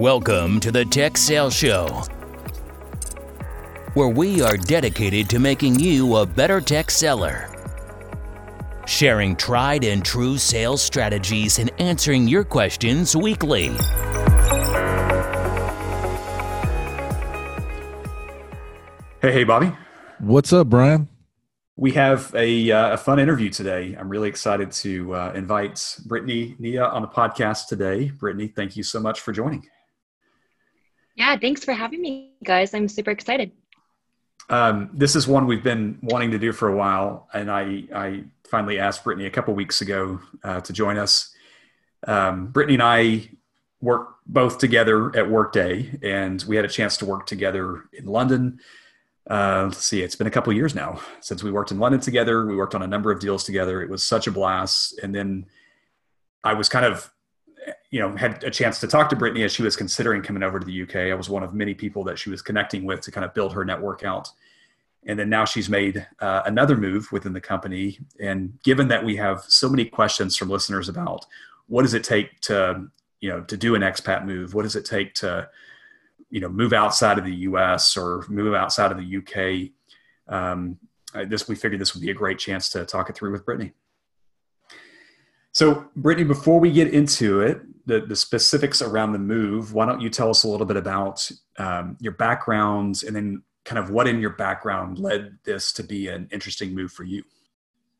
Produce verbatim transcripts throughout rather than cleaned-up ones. Welcome to the Tech Sales Show, where we are dedicated to making you a better tech seller, sharing tried and true sales strategies and answering your questions weekly. Hey, hey, Bobby. What's up, Brian? We have a, uh, a fun interview today. I'm really excited to uh, invite Brittany Nia on the podcast today. Brittany, thank you so much for joining. Yeah, thanks for having me, guys. I'm super excited. Um, this is one we've been wanting to do for a while, and I, I finally asked Brittany a couple weeks ago uh, to join us. Um, Brittany and I work both together at Workday, and we had a chance to work together in London. Uh, let's see, it's been a couple of years now since we worked in London together. We worked on a number of deals together. It was such a blast. And then I was kind of, you know, had a chance to talk to Brittany as she was considering coming over to the U K. I was one of many people that she was connecting with to kind of build her network out. And then now she's made uh, another move within the company. And given that we have so many questions from listeners about what does it take to, you know, to do an expat move? What does it take to, you know, move outside of the U S or move outside of the U K. Um, this, we figured this would be a great chance to talk it through with Brittany. So Brittany, before we get into it, the, the specifics around the move, why don't you tell us a little bit about um, your background and then kind of what in your background led this to be an interesting move for you?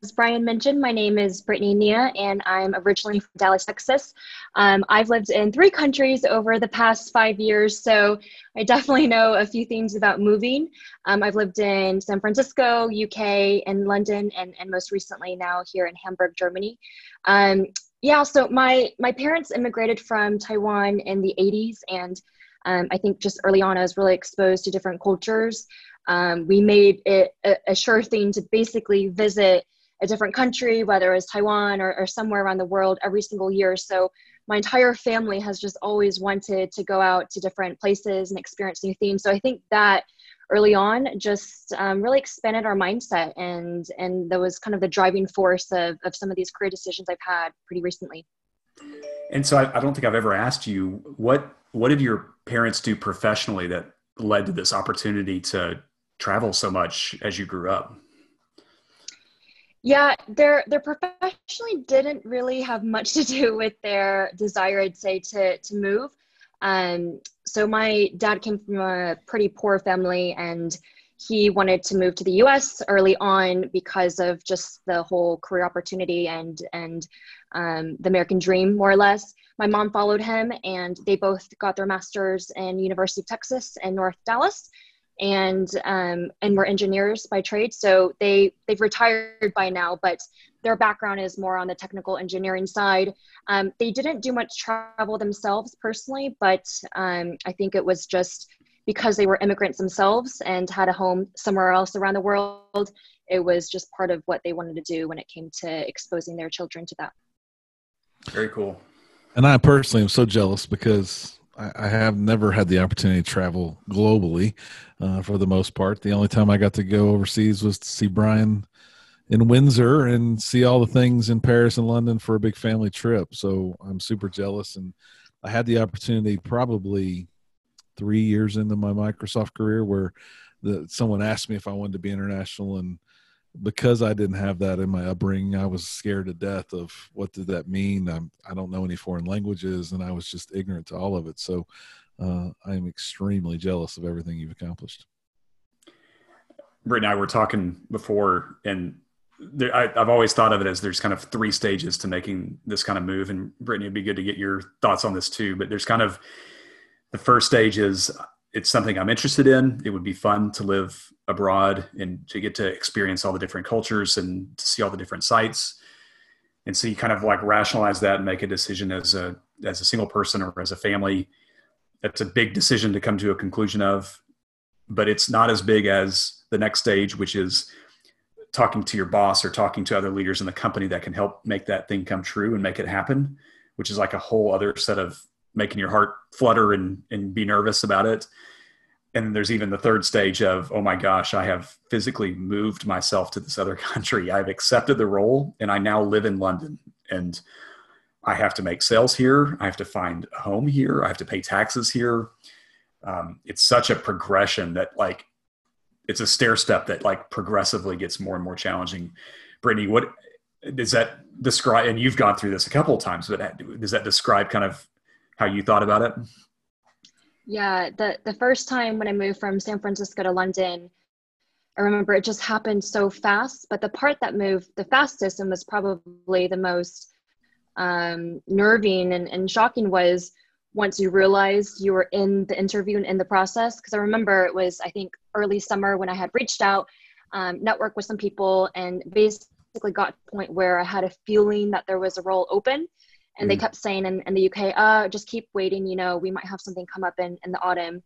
As Brian mentioned, my name is Brittany Nia, and I'm originally from Dallas, Texas. Um, I've lived in three countries over the past five years, so I definitely know a few things about moving. Um, I've lived in San Francisco, U K, and London, and, and most recently now here in Hamburg, Germany. Um, yeah, so my, my parents immigrated from Taiwan in the eighties, and um, I think just early on I was really exposed to different cultures. Um, we made it a, a sure thing to basically visit a different country, whether it was Taiwan or, or somewhere around the world every single year. So my entire family has just always wanted to go out to different places and experience new things. So I think that early on just um, really expanded our mindset, and and that was kind of the driving force of, of some of these career decisions I've had pretty recently. And so I, I don't think I've ever asked you, what what did your parents do professionally that led to this opportunity to travel so much as you grew up? Yeah, their their professionally didn't really have much to do with their desire, I'd say, to to move. Um, so my dad came from a pretty poor family, and he wanted to move to the U S early on because of just the whole career opportunity and and um, the American dream, more or less. My mom followed him, and they both got their master's in University of Texas in North Dallas. And um, and we're engineers by trade, so they they've retired by now. But their background is more on the technical engineering side. Um, they didn't do much travel themselves personally, but um, I think it was just because they were immigrants themselves and had a home somewhere else around the world. It was just part of what they wanted to do when it came to exposing their children to that. Very cool. And I personally am so jealous because I have never had the opportunity to travel globally uh, for the most part. The only time I got to go overseas was to see Brian in Windsor and see all the things in Paris and London for a big family trip. So I'm super jealous. And I had the opportunity probably three years into my Microsoft career where the, someone asked me if I wanted to be international. And because I didn't have that in my upbringing, I was scared to death of what did that mean. I'm, I don't know any foreign languages, and I was just ignorant to all of it. So uh, I'm extremely jealous of everything you've accomplished. Britt and I were talking before, and there, I, I've always thought of it as there's kind of three stages to making this kind of move. And Brittany, it'd be good to get your thoughts on this too, but there's kind of the first stage is it's something I'm interested in. It would be fun to live abroad and to get to experience all the different cultures and to see all the different sites. And so you kind of like rationalize that and make a decision as a, as a single person or as a family. That's a big decision to come to a conclusion of, but it's not as big as the next stage, which is talking to your boss or talking to other leaders in the company that can help make that thing come true and make it happen, which is like a whole other set of making your heart flutter and, and be nervous about it. And there's even the third stage of, oh my gosh, I have physically moved myself to this other country. I've accepted the role and I now live in London. And I have to make sales here. I have to find a home here. I have to pay taxes here. Um, it's such a progression that like, it's a stair step that like progressively gets more and more challenging. Brittany, what does that describe? And you've gone through this a couple of times, but does that describe kind of how you thought about it? Yeah. The, the first time when I moved from San Francisco to London, I remember it just happened so fast, but the part that moved the fastest and was probably the most um, nerving and, and shocking was once you realized you were in the interview and in the process. Because I remember it was, I think, early summer when I had reached out, um, networked with some people, and basically got to the point where I had a feeling that there was a role open. And mm-hmm. they kept saying in, in the U K, oh, just keep waiting, you know, we might have something come up in, in the autumn.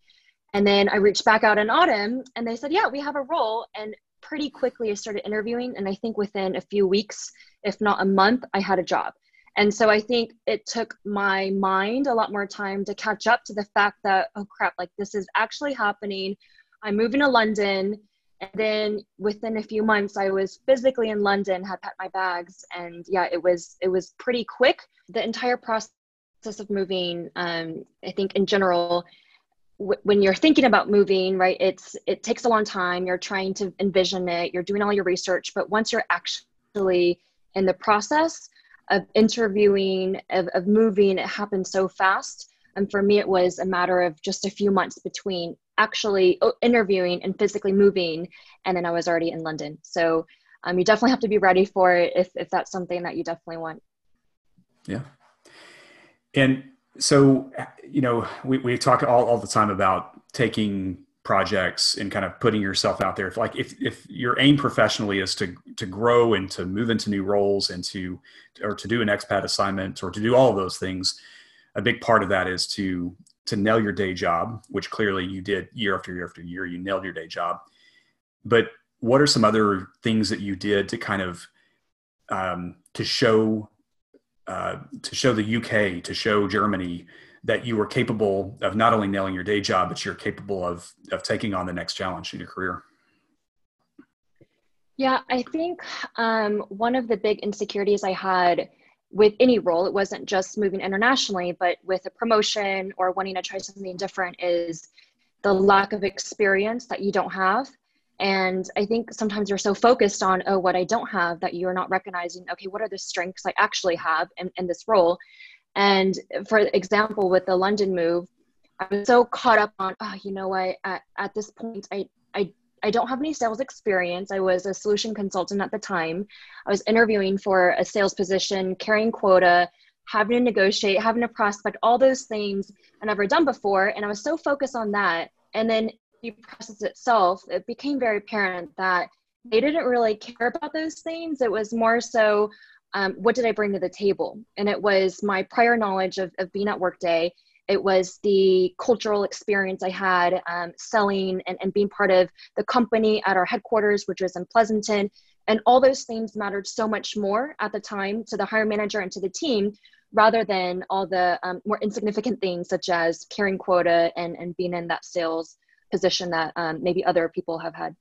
And then I reached back out in autumn and they said, yeah, we have a role. And pretty quickly I started interviewing. And I think within a few weeks, if not a month, I had a job. And so I think it took my mind a lot more time to catch up to the fact that, oh crap, like this is actually happening. I'm moving to London. And then within a few months, I was physically in London, had packed my bags. And yeah, it was, it was pretty quick. The entire process of moving, um, I think in general, when you're thinking about moving, right, it's, it takes a long time. You're trying to envision it. You're doing all your research, but once you're actually in the process of interviewing, of, of moving, it happens so fast. And for me, it was a matter of just a few months between actually interviewing and physically moving. And then I was already in London. So um, you definitely have to be ready for it if, if that's something that you definitely want. Yeah. And so, you know, we, we talk all, all the time about taking projects and kind of putting yourself out there. If like, if, if your aim professionally is to, to grow and to move into new roles and to, or to do an expat assignment or to do all of those things, a big part of that is to, to nail your day job, which clearly you did year after year after year, you nailed your day job. But what are some other things that you did to kind of, um, to show Uh, to show the U K, to show Germany that you were capable of not only nailing your day job, but you're capable of of taking on the next challenge in your career? Yeah, I think um, one of the big insecurities I had with any role, it wasn't just moving internationally, but with a promotion or wanting to try something different, is the lack of experience that you don't have. And I think sometimes you're so focused on, oh, what I don't have, that you're not recognizing, okay, what are the strengths I actually have in, in this role? And for example, with the London move, I was so caught up on, oh, you know, I, at, at this point, I, I, I don't have any sales experience. I was a solution consultant at the time. I was interviewing for a sales position, carrying quota, having to negotiate, having to prospect, all those things I've never done before. And I was so focused on that. And then process itself, it became very apparent that they didn't really care about those things. It was more so, um, what did I bring to the table? And it was my prior knowledge of, of being at Workday. It was the cultural experience I had um, selling and, and being part of the company at our headquarters, which was in Pleasanton. And all those things mattered so much more at the time to the hiring manager and to the team, rather than all the um, more insignificant things such as carrying quota and, and being in that sales position that um, maybe other people have had.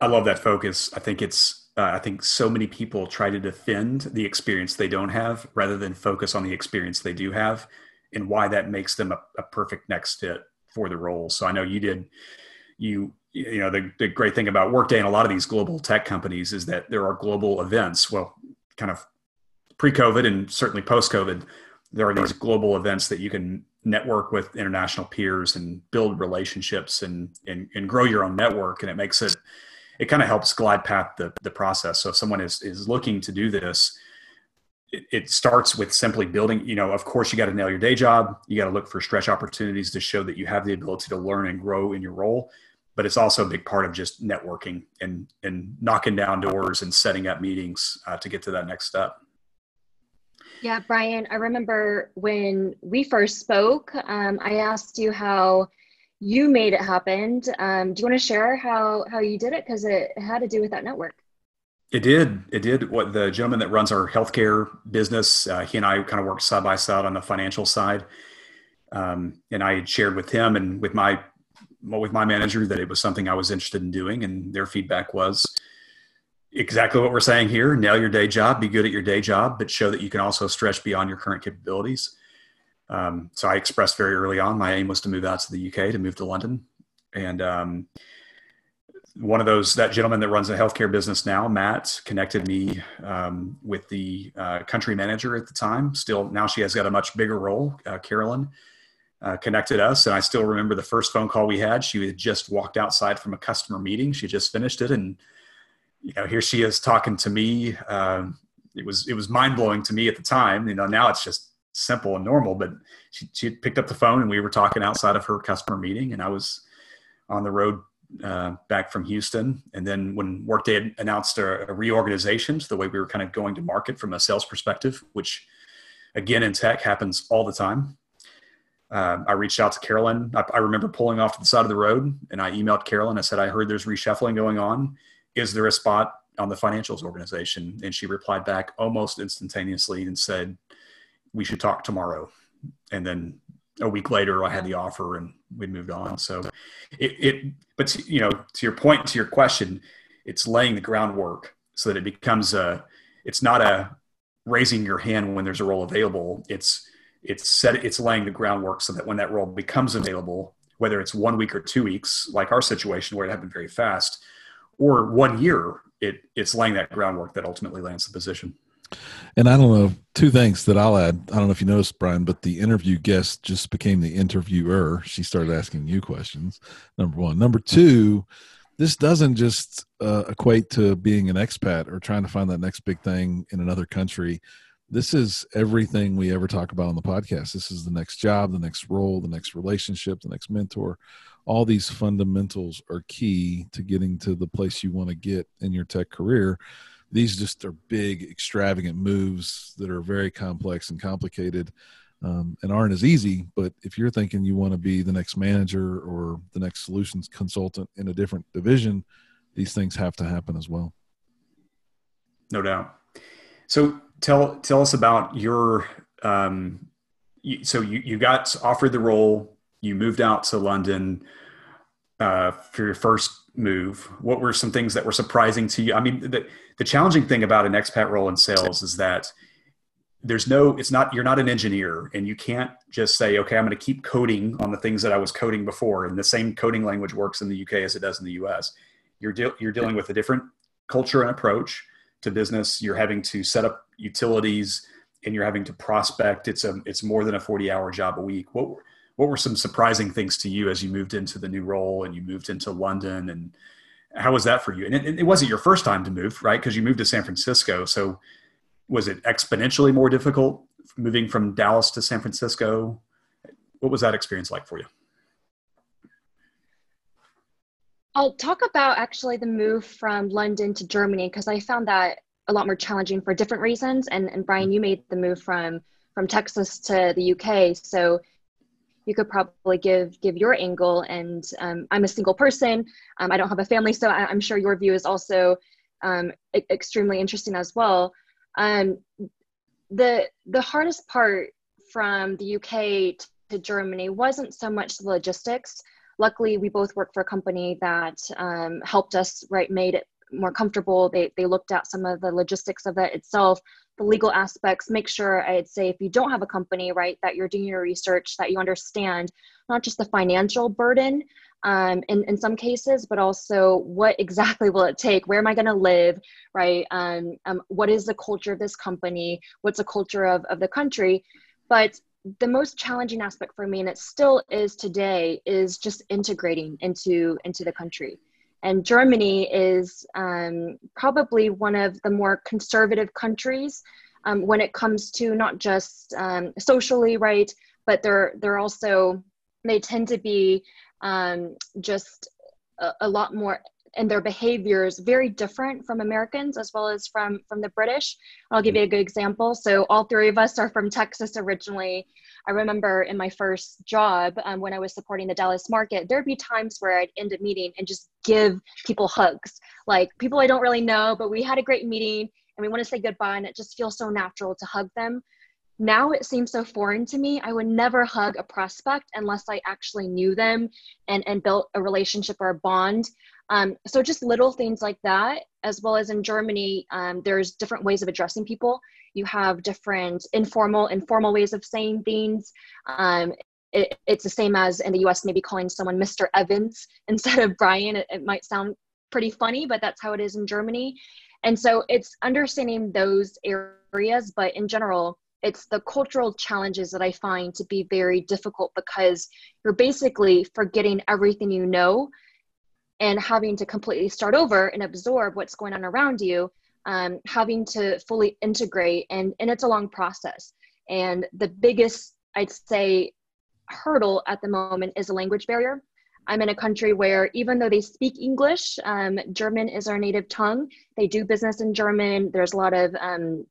I love that focus. I think it's, uh, I think so many people try to defend the experience they don't have rather than focus on the experience they do have and why that makes them a, a perfect next fit for the role. So I know you did, you, you know, the, the great thing about Workday and a lot of these global tech companies is that there are global events. Well, kind of pre-COVID and certainly post-COVID, there are these global events that you can network with international peers and build relationships and, and, and grow your own network. And it makes it, it kind of helps glide path the, the process. So if someone is, is looking to do this, it, it starts with simply building, you know, of course you got to nail your day job. You got to look for stretch opportunities to show that you have the ability to learn and grow in your role, but it's also a big part of just networking and, and knocking down doors and setting up meetings uh, to get to that next step. Yeah, Brian, I remember when we first spoke, um, I asked you how you made it happen. Um, do you want to share how, how you did it? Because it had to do with that network. It did. It did. What the gentleman that runs our healthcare business, uh, he and I kind of worked side by side on the financial side. Um, and I had shared with him and with my, with my manager that it was something I was interested in doing. And their feedback was, exactly what we're saying here. Nail your day job, be good at your day job, but show that you can also stretch beyond your current capabilities. Um, so I expressed very early on, my aim was to move out to the U K, to move to London. And um, one of those, that gentleman that runs a healthcare business now, Matt, connected me um, with the uh, country manager at the time. Still, now she has got a much bigger role, uh, Carolyn. Uh, connected us, and I still remember the first phone call we had. She had just walked outside from a customer meeting. She just finished it, and you know, here she is talking to me. Um, it was it was mind blowing to me at the time. You know, now it's just simple and normal. But she she picked up the phone, and we were talking outside of her customer meeting. And I was on the road uh, back from Houston. And then when Workday had announced a, a reorganization, so the way we were kind of going to market from a sales perspective, which again in tech happens all the time. Um, I reached out to Carolyn. I, I remember pulling off to the side of the road, and I emailed Carolyn. I said, I heard there's reshuffling going on. Is there a spot on the financials organization? And she replied back almost instantaneously and said, we should talk tomorrow. And then a week later, I had the offer and we moved on. So it, it but to, you know, to your point, to your question, it's laying the groundwork so that it becomes a, it's not a raising your hand when there's a role available. It's, It's set, it's laying the groundwork so that when that role becomes available, whether it's one week or two weeks, like our situation where it happened very fast, or one year, it, it's laying that groundwork that ultimately lands the position. And I don't know, two things that I'll add. I don't know if you noticed, Brian, but the interview guest just became the interviewer. She started asking you questions, number one. Number two, this doesn't just uh, equate to being an expat or trying to find that next big thing in another country. This is everything we ever talk about on the podcast. This is the next job, the next role, the next relationship, the next mentor. All these fundamentals are key to getting to the place you want to get in your tech career. These just are big, extravagant moves that are very complex and complicated um, and aren't as easy. But if you're thinking you want to be the next manager or the next solutions consultant in a different division, these things have to happen as well. No doubt. So, Tell tell us about your, um, you, so you, you got offered the role, you moved out to London uh, for your first move. What were some things that were surprising to you? I mean, the, the challenging thing about an expat role in sales is that there's no, it's not, you're not an engineer, and you can't just say, okay, I'm going to keep coding on the things that I was coding before. And the same coding language works in the U K as it does in the U S. You're, de- you're dealing with a different culture and approach to business. You're having to set up utilities, and you're having to prospect. It's a, it's more than a forty hour job a week. What were, what were some surprising things to you as you moved into the new role and you moved into London, and how was that for you? And it, it wasn't your first time to move, right? Cause you moved to San Francisco. So was it exponentially more difficult moving from Dallas to San Francisco? What was that experience like for you? I'll talk about actually the move from London to Germany, because I found that a lot more challenging for different reasons. And, and Brian, you made the move from, from Texas to the U K. So you could probably give, give your angle. And um, I'm a single person. Um, I don't have a family. So I, I'm sure your view is also um, e- extremely interesting as well. Um, the, the hardest part from the U K t- to Germany wasn't so much the logistics. Luckily, we both worked for a company that um, helped us, right, made it more comfortable. They they looked at some of the logistics of it itself, the legal aspects. Make sure, I'd say, if you don't have a company, right, that you're doing your research, that you understand not just the financial burden um, in, in some cases, but also what exactly will it take? Where am I going to live, right? Um, um, what is the culture of this company? What's the culture of, of the country? But the most challenging aspect for me, and it still is today, is just integrating into, into the country. And Germany is um, probably one of the more conservative countries um, when it comes to not just um, socially, right, but they're they're also, they tend to be um, just a, a lot more, and their behaviors very different from Americans as well as from, from the British. I'll give you a good example. So all three of us are from Texas originally. I remember in my first job, um, when I was supporting the Dallas market, there'd be times where I'd end a meeting and just give people hugs, like people I don't really know, but we had a great meeting and we want to say goodbye, and it just feels so natural to hug them. Now it seems so foreign to me. I would never hug a prospect unless I actually knew them and, and built a relationship or a bond. Um, so just little things like that, as well as in Germany, um, there's different ways of addressing people. You have different informal and formal ways of saying things. Um, it, it's the same as in the U S, maybe calling someone Mister Evans instead of Brian. It, it might sound pretty funny, but that's how it is in Germany. And so it's understanding those areas, but in general, it's the cultural challenges that I find to be very difficult because you're basically forgetting everything you know and having to completely start over and absorb what's going on around you, um, having to fully integrate. And, and it's a long process. And the biggest, I'd say, hurdle at the moment is a language barrier. I'm in a country where even though they speak English, um, German is our native tongue. They do business in German. There's a lot of um,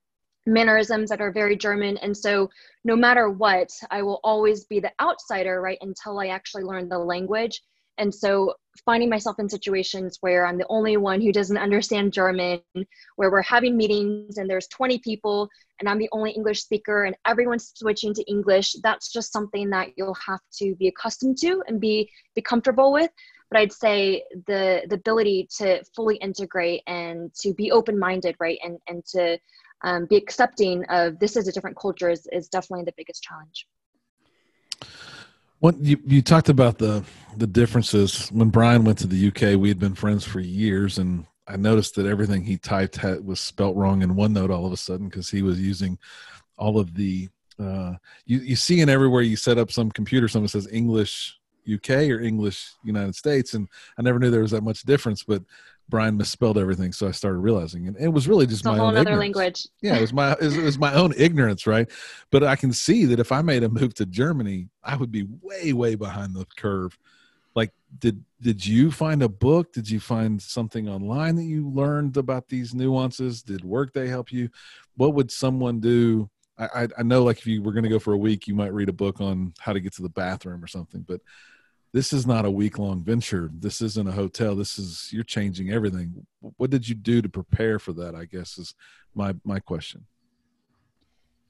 mannerisms that are very German. And so no matter what, I will always be the outsider, right, until I actually learn the language. And so finding myself in situations where I'm the only one who doesn't understand German, where we're having meetings and there's twenty people and I'm the only English speaker and everyone's switching to English, that's just something that you'll have to be accustomed to and be, be comfortable with. But I'd say the, the ability to fully integrate and to be open-minded, right, and, and to um, be accepting of this is a different culture is, is definitely the biggest challenge. What you, you talked about the, the differences. When Brian went to the U K, we had been friends for years, and I noticed that everything he typed had, was spelt wrong in OneNote all of a sudden because he was using all of the uh, you, you see in everywhere you set up some computer, someone says English U K or English United States, and I never knew there was that much difference, but Brian misspelled everything, so I started realizing, and it was really just it's my own other language. Yeah, it was my it was my own ignorance, right? But I can see that if I made a move to Germany, I would be way way behind the curve. Like, did did you find a book? Did you find something online that you learned about these nuances? Did Workday help you? What would someone do? I I, I know, like, if you were going to go for a week, you might read a book on how to get to the bathroom or something, but this is not a week-long venture. This isn't a hotel. This is, you're changing everything. What did you do to prepare for that, I guess, is my, my question.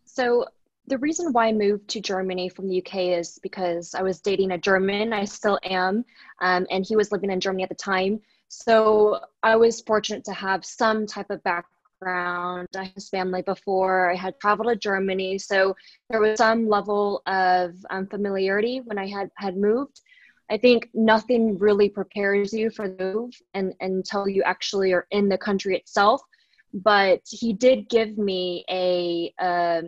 So the reason why I moved to Germany from the U K is because I was dating a German. I still am. Um, and he was living in Germany at the time. So I was fortunate to have some type of background. I had his family before. I had traveled to Germany. So there was some level of um, familiarity when I had, had moved. I think nothing really prepares you for the move and, and until you actually are in the country itself. But he did give me a, uh,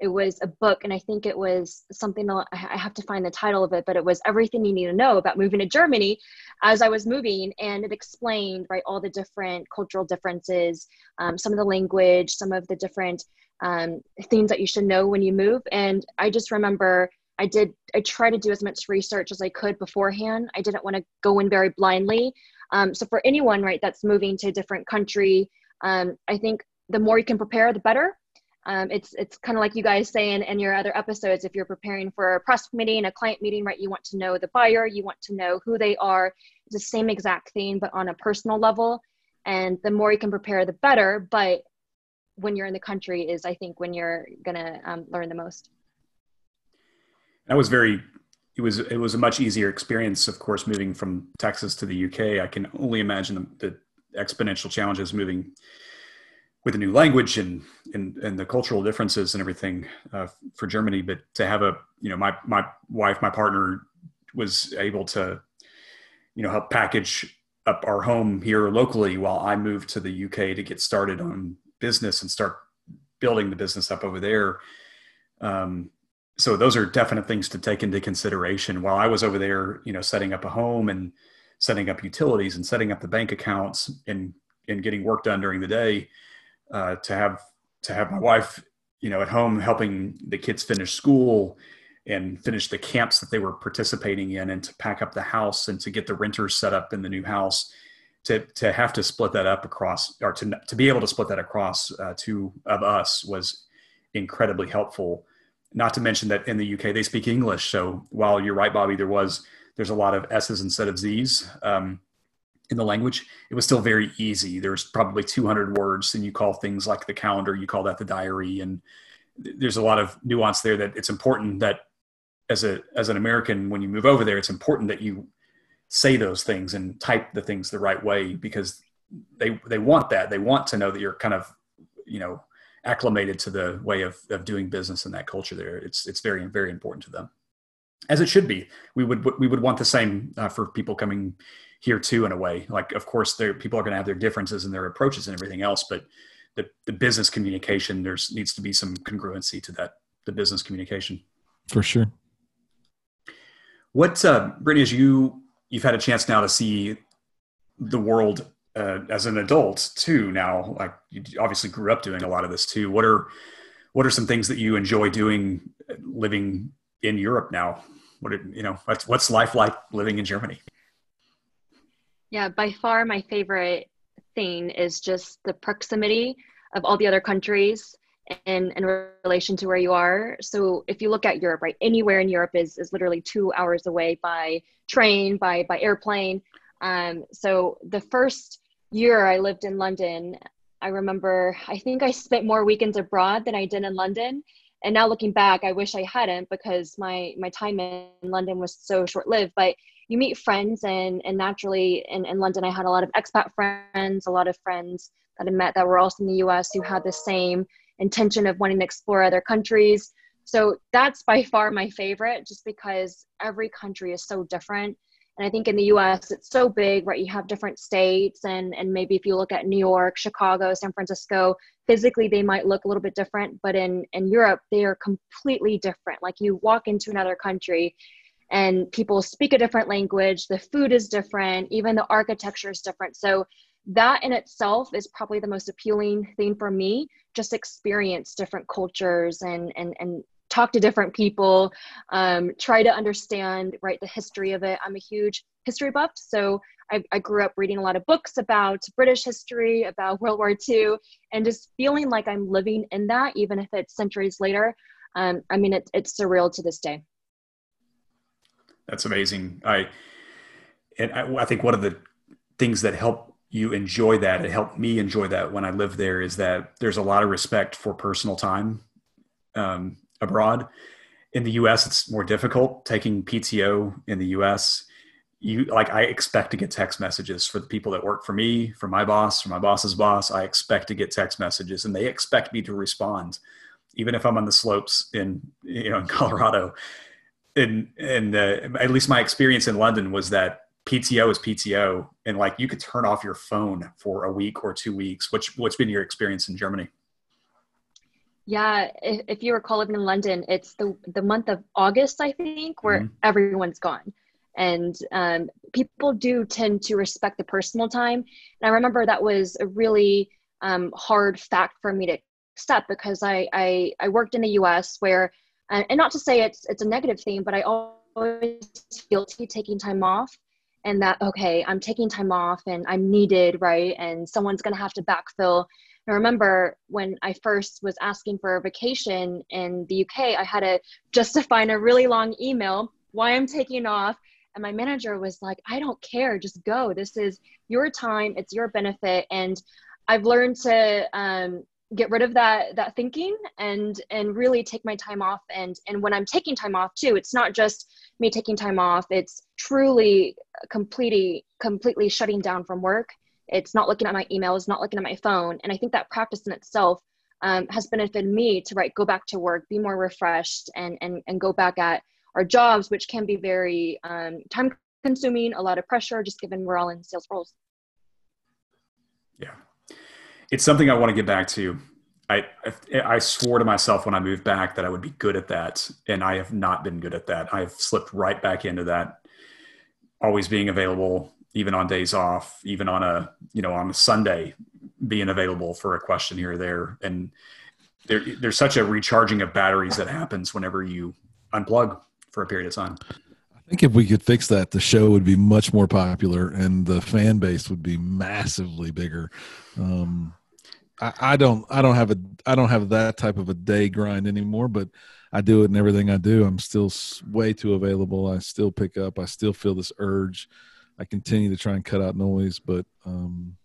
it was a book, and I think it was something, I have to find the title of it, but it was Everything You Need to Know About Moving to Germany as I was moving. And it explained, right, all the different cultural differences, um, some of the language, some of the different um, things that you should know when you move. And I just remember I did, I tried to do as much research as I could beforehand. I didn't want to go in very blindly. Um, so for anyone, right, that's moving to a different country, um, I think the more you can prepare, the better. Um, it's it's kind of like you guys say in, in your other episodes, if you're preparing for a prospect meeting, a client meeting, right, you want to know the buyer, you want to know who they are. It's the same exact thing, but on a personal level. And the more you can prepare, the better. But when you're in the country is, I think, when you're going to um, learn the most. That was very, it was, it was a much easier experience, of course, moving from Texas to the U K. I can only imagine the, the exponential challenges moving with a new language and, and, and the cultural differences and everything uh, for Germany. But to have a, you know, my, my wife, my partner was able to, you know, help package up our home here locally while I moved to the U K to get started on business and start building the business up over there. Um, So those are definite things to take into consideration. While I was over there, you know, setting up a home and setting up utilities and setting up the bank accounts and, and getting work done during the day, uh, to have, to have my wife, you know, at home helping the kids finish school and finish the camps that they were participating in, and to pack up the house and to get the renters set up in the new house, to, to have to split that up across, or to, to be able to split that across uh, two of us was incredibly helpful. Not to mention that in the U K, they speak English. So while you're right, Bobby, there was, there's a lot of S's instead of Z's um, in the language. It was still very easy. There's probably two hundred words, and you call things like the calendar, you call that the diary, and there's a lot of nuance there that it's important that as a, as an American, when you move over there, it's important that you say those things and type the things the right way, because they, they want that. They want to know that you're kind of, you know, acclimated to the way of, of doing business in that culture there. It's, it's very, very important to them, as it should be. We would, we would want the same uh, for people coming here too, in a way. Like, of course, there, people are going to have their differences and their approaches and everything else, but the, the business communication, there's needs to be some congruency to that, the business communication. For sure. What, uh, Brittany, as you, you've had a chance now to see the world uh, as an adult too now, like you obviously grew up doing a lot of this too. What are, what are some things that you enjoy doing living in Europe now? What, did, you know, what's, what's life like living in Germany? Yeah, by far my favorite thing is just the proximity of all the other countries in, in relation to where you are. So if you look at Europe, right, anywhere in Europe is, is literally two hours away by train, by, by airplane. Um, so the first year I lived in London, I remember, I think I spent more weekends abroad than I did in London. And now looking back, I wish I hadn't, because my, my time in London was so short-lived. But you meet friends, and, and naturally in, in London, I had a lot of expat friends, a lot of friends that I met that were also in the U S who had the same intention of wanting to explore other countries. So that's by far my favorite, just because every country is so different. And I think in the U S it's so big, right? You have different states, and, and maybe if you look at New York, Chicago, San Francisco, physically they might look a little bit different, but in, in Europe, they are completely different. Like, you walk into another country and people speak a different language, the food is different, even the architecture is different. So that in itself is probably the most appealing thing for me, just experience different cultures and, and, and, talk to different people, um, try to understand, right, the history of it. I'm a huge history buff, so I, I grew up reading a lot of books about British history, about World War Two, and just feeling like I'm living in that, even if it's centuries later. Um, I mean, it, it's surreal to this day. That's amazing. I, and I, I think one of the things that helped you enjoy that, it helped me enjoy that when I lived there, is that there's a lot of respect for personal time. Um, abroad. In the U S, it's more difficult. Taking P T O in the U S, you like, I expect to get text messages for the people that work for me, for my boss, for my boss's boss. I expect to get text messages, and they expect me to respond, even if I'm on the slopes in, you know, in Colorado. And, and uh, at least my experience in London was that P T O is P T O, and like, you could turn off your phone for a week or two weeks. Which, what's been your experience in Germany? Yeah, if, if you recall living in London, it's the, the month of August, I think, where mm-hmm. everyone's gone. And um, people do tend to respect the personal time. And I remember that was a really um, hard fact for me to accept, because I, I, I worked in the U S where, uh, and not to say it's, it's a negative thing, but I always feel guilty taking time off, and that, okay, I'm taking time off and I'm needed, right? And someone's going to have to backfill. I remember when I first was asking for a vacation in the U K, I had to justify in a really long email why I'm taking off. And my manager was like, I don't care, just go. This is your time. It's your benefit. And I've learned to um, get rid of that that thinking and and really take my time off. And, and when I'm taking time off too, it's not just me taking time off. It's truly completely, completely shutting down from work. It's not looking at my emails, not looking at my phone. And I think that practice in itself um, has benefited me to, right, go back to work, be more refreshed, and and and go back at our jobs, which can be very um, time consuming, a lot of pressure, just given we're all in sales roles. Yeah. It's something I want to get back to. I, I, I swore to myself when I moved back that I would be good at that. And I have not been good at that. I've slipped right back into that. Always being available, even on days off, even on a, you know, on a Sunday, being available for a question here or there. And there, there's such a recharging of batteries that happens whenever you unplug for a period of time. I think if we could fix that, the show would be much more popular and the fan base would be massively bigger. Um, I, I don't, I don't have a, I don't have that type of a day grind anymore, but I do it in everything I do. I'm still way too available. I still pick up. I still feel this urge. I continue to try and cut out noise, but um,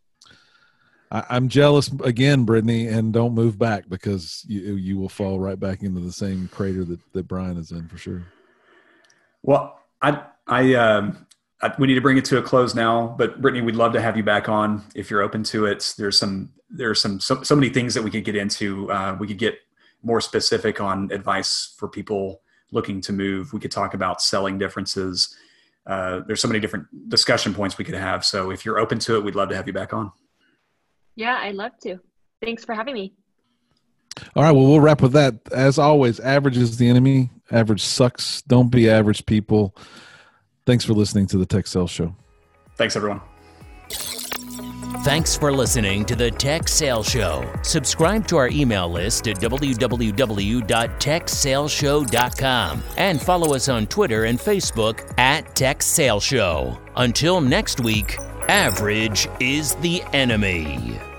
I, I'm jealous again, Brittany, and don't move back, because you you will fall right back into the same crater that, that Brian is in for sure. Well, I, I, um, I, we need to bring it to a close now, but Brittany, we'd love to have you back on if you're open to it. There's some, there's some, so, so many things that we could get into. Uh, we could get more specific on advice for people looking to move. We could talk about selling differences. Uh, there's so many different discussion points we could have. So if you're open to it, we'd love to have you back on. Yeah, I'd love to. Thanks for having me. All right. Well, we'll wrap with that. As always, average is the enemy. Average sucks. Don't be average, people. Thanks for listening to the Tech Sales Show. Thanks, everyone. Thanks for listening to the Tech Sales Show. Subscribe to our email list at w w w dot tech sales show dot com and follow us on Twitter and Facebook at Tech Sales Show. Until next week, average is the enemy.